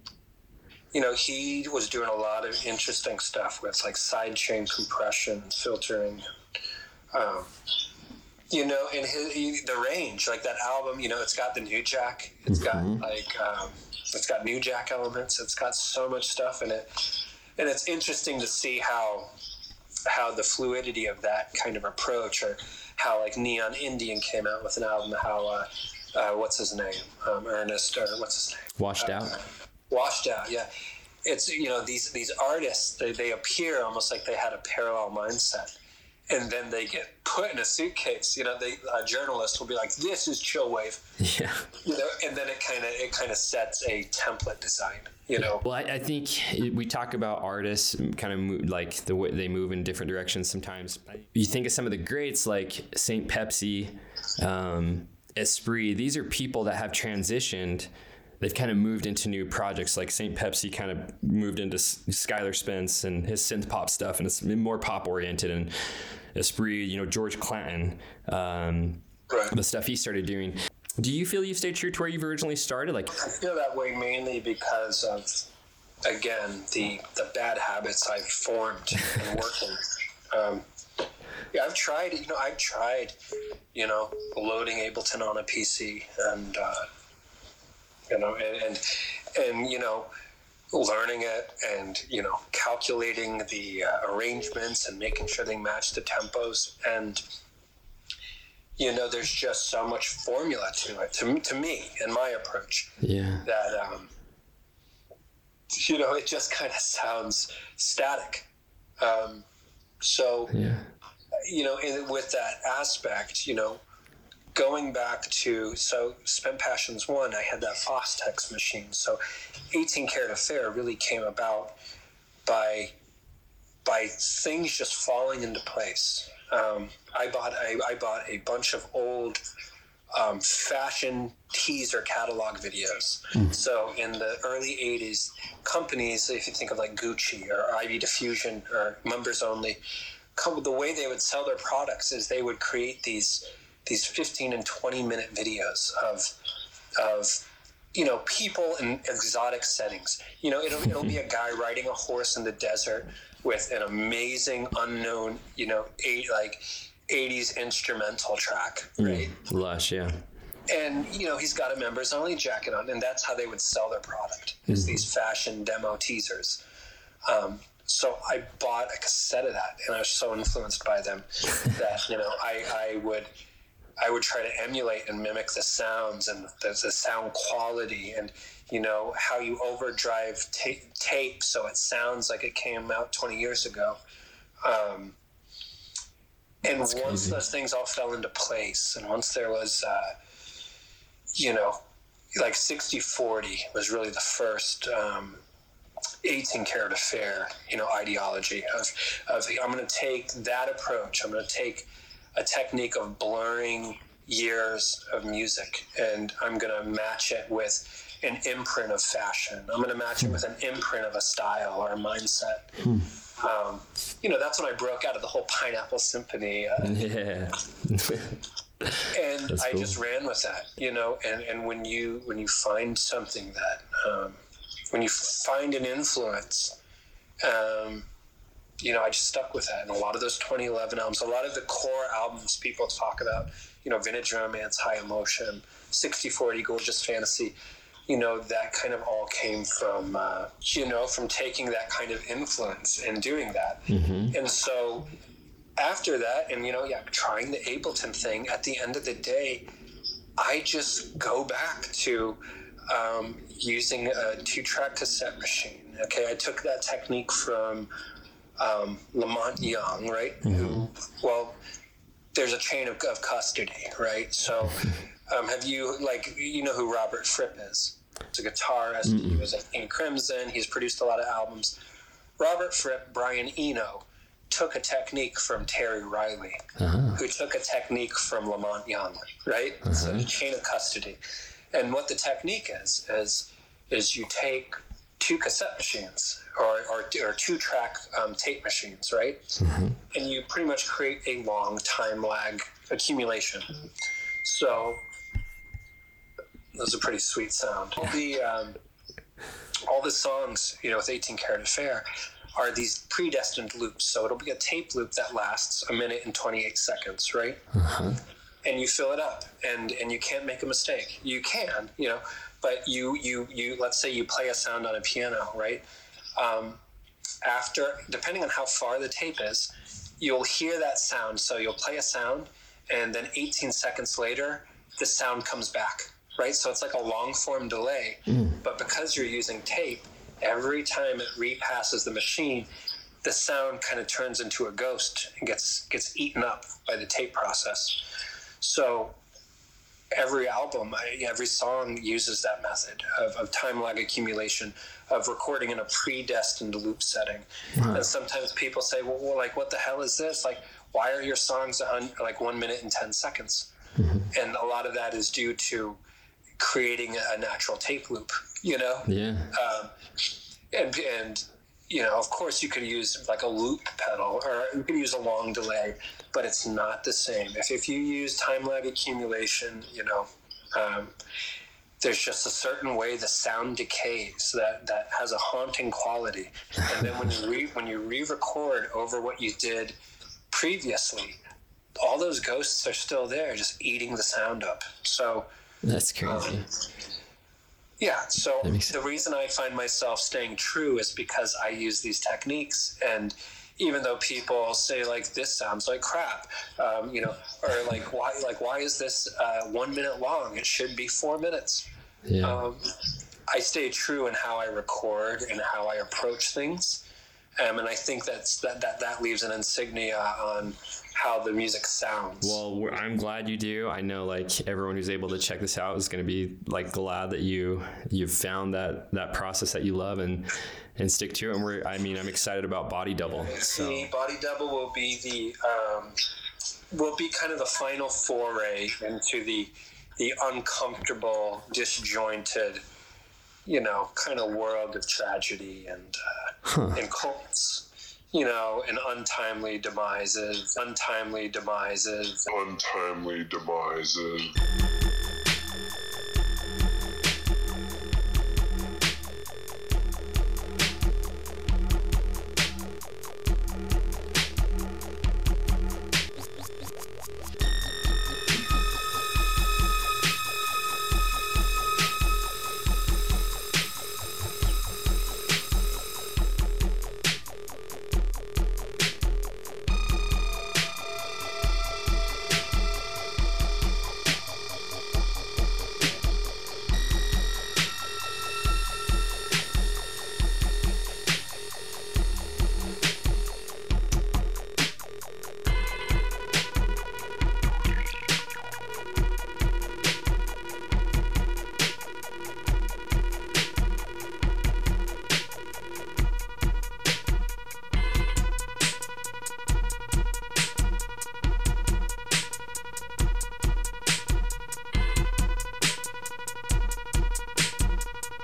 You know, he was doing a lot of interesting stuff with, like, sidechain compression, filtering, um, you know, and his, he, the range, like that album, you know, it's got the New Jack, it's mm-hmm. got, like, um, it's got New Jack elements, it's got so much stuff in it, and it's interesting to see how, how the fluidity of that kind of approach, or how like Neon Indian came out with an album, how uh, uh, what's his name, um, Ernest, or what's his name, Washed uh, Out, Washed Out, yeah. It's, you know, these these artists, they they appear almost like they had a parallel mindset, and then they get put in a suitcase. You know, they a journalist will be like, this is Chillwave, yeah, you know, and then it kind of it kind of sets a template design. You know? Well, I, I think we talk about artists kind of move, like the way they move in different directions sometimes. You think of some of the greats like Saint Pepsi, um, Esprit. These are people that have transitioned. They've kind of moved into new projects, like Saint Pepsi kind of moved into Skylar Spence and his synth pop stuff, and it's more pop oriented. And Esprit, you know, George Clanton, um, right. the stuff he started doing. Do you feel you've stayed true to where you've originally started? Like, I feel that way mainly because of, again, the the bad habits I've formed in working. um, yeah, I've tried, you know, I've tried, you know, loading Ableton on a P C and, uh, you know, and, and, and, you know, learning it and, you know, calculating the uh, arrangements and making sure they match the tempos, and you know, there's just so much formula to it, to, to me and my approach, yeah. that, um, you know, it just kind of sounds static. Um, so, yeah. you know, in, with that aspect, you know, going back to, so Spent Passions one, I had that Fostex machine. So eighteen Carat Affair really came about by, by things just falling into place. Um, I bought I, I bought a bunch of old um, fashion teaser catalog videos. Mm. So in the early eighties, companies, if you think of like Gucci or Ivy Diffusion or Members Only, come, the way they would sell their products is they would create these these fifteen and twenty minute videos of of you know people in exotic settings. You know, it'll it'll be a guy riding a horse in the desert with an amazing unknown, you know, eight, like eighties instrumental track, right? Mm, lush, yeah. And you know, he's got a Members Only jacket on, and that's how they would sell their product, is mm-hmm. these fashion demo teasers. Um, so I bought a cassette of that, and I was so influenced by them that you know, I, I would I would try to emulate and mimic the sounds and the, the sound quality, and you know, how you overdrive ta- tape so it sounds like it came out twenty years ago. Um, and That's once crazy. Those things all fell into place, and once there was, uh, you know, like sixty forty was really the first um, eighteen Carat Affair, you know, ideology of, of I'm going to take that approach. I'm going to take a technique of blurring years of music, and I'm going to match it with an imprint of fashion. I'm going to match it with an imprint of a style or a mindset. Hmm. Um, you know, that's when I broke out of the whole Pineapple Symphony. Uh, yeah. and that's I cool. just ran with that, you know, and, and when you, when you find something that, um, when you find an influence, um, you know, I just stuck with that. And a lot of those twenty eleven albums, a lot of the core albums people talk about, you know, Vintage Romance, High Emotion, sixty forty, Gorgeous Fantasy, you know, that kind of all came from, uh, you know, from taking that kind of influence and doing that. Mm-hmm. And so after that, and, you know, yeah, trying the Ableton thing, at the end of the day, I just go back to um, using a two-track cassette machine. Okay, I took that technique from um, Lamont Young, right? Mm-hmm. Who, well, there's a chain of, of custody, right? So um, have you, like, you know who Robert Fripp is? He's a guitarist. Mm-hmm. He was at King Crimson. He's produced a lot of albums. Robert Fripp, Brian Eno, took a technique from Terry Riley, uh-huh. who took a technique from Lamont Young, right? Uh-huh. So the chain of custody. And what the technique is, is is you take two cassette machines or or, or two-track um, tape machines, right? Mm-hmm. And you pretty much create a long time lag accumulation. So that was a pretty sweet sound. All the, um, all the songs, you know, with eighteen Carat Affair are these predestined loops. So it'll be a tape loop that lasts a minute and twenty-eight seconds, right? Mm-hmm. And you fill it up, and, and you can't make a mistake. You can, you know, but you, you, you, let's say you play a sound on a piano, right? Um, after, depending on how far the tape is, you'll hear that sound. So you'll play a sound, and then eighteen seconds later, the sound comes back, right? So it's like a long form delay, mm. but because you're using tape, every time it repasses the machine, the sound kind of turns into a ghost and gets, gets eaten up by the tape process. So every album, every song uses that method of, of time lag accumulation, of recording in a predestined loop setting. Wow. And sometimes people say, well, well, like, what the hell is this? Like, why are your songs on, like, one minute and ten seconds? Mm-hmm. And a lot of that is due to creating a natural tape loop, you know? Yeah. Um, and, and, you know, of course you could use like a loop pedal, or you could use a long delay, but it's not the same. If, if you use time lag accumulation, you know, um, there's just a certain way the sound decays that, that has a haunting quality. And then when you re, when you re-record over what you did previously, all those ghosts are still there, just eating the sound up. So that's crazy. Um, Yeah, so the reason I find myself staying true is because I use these techniques, and even though people say, like, this sounds like crap, um, you know, or like, why, like, why is this uh, one minute long? It should be four minutes. Yeah. Um, I stay true in how I record and how I approach things, um, and I think that's that that that leaves an insignia on how the music sounds. Well, we're, I'm glad you do. I know, like, everyone who's able to check this out is going to be, like, glad that you you've found that that process that you love and and stick to it. And we're, I mean, I'm excited about Body Double. So the Body Double will be the um, will be kind of the final foray into the the uncomfortable, disjointed, you know, kind of world of tragedy and uh, huh. and cults. You know, and untimely demises, untimely demises, untimely demises.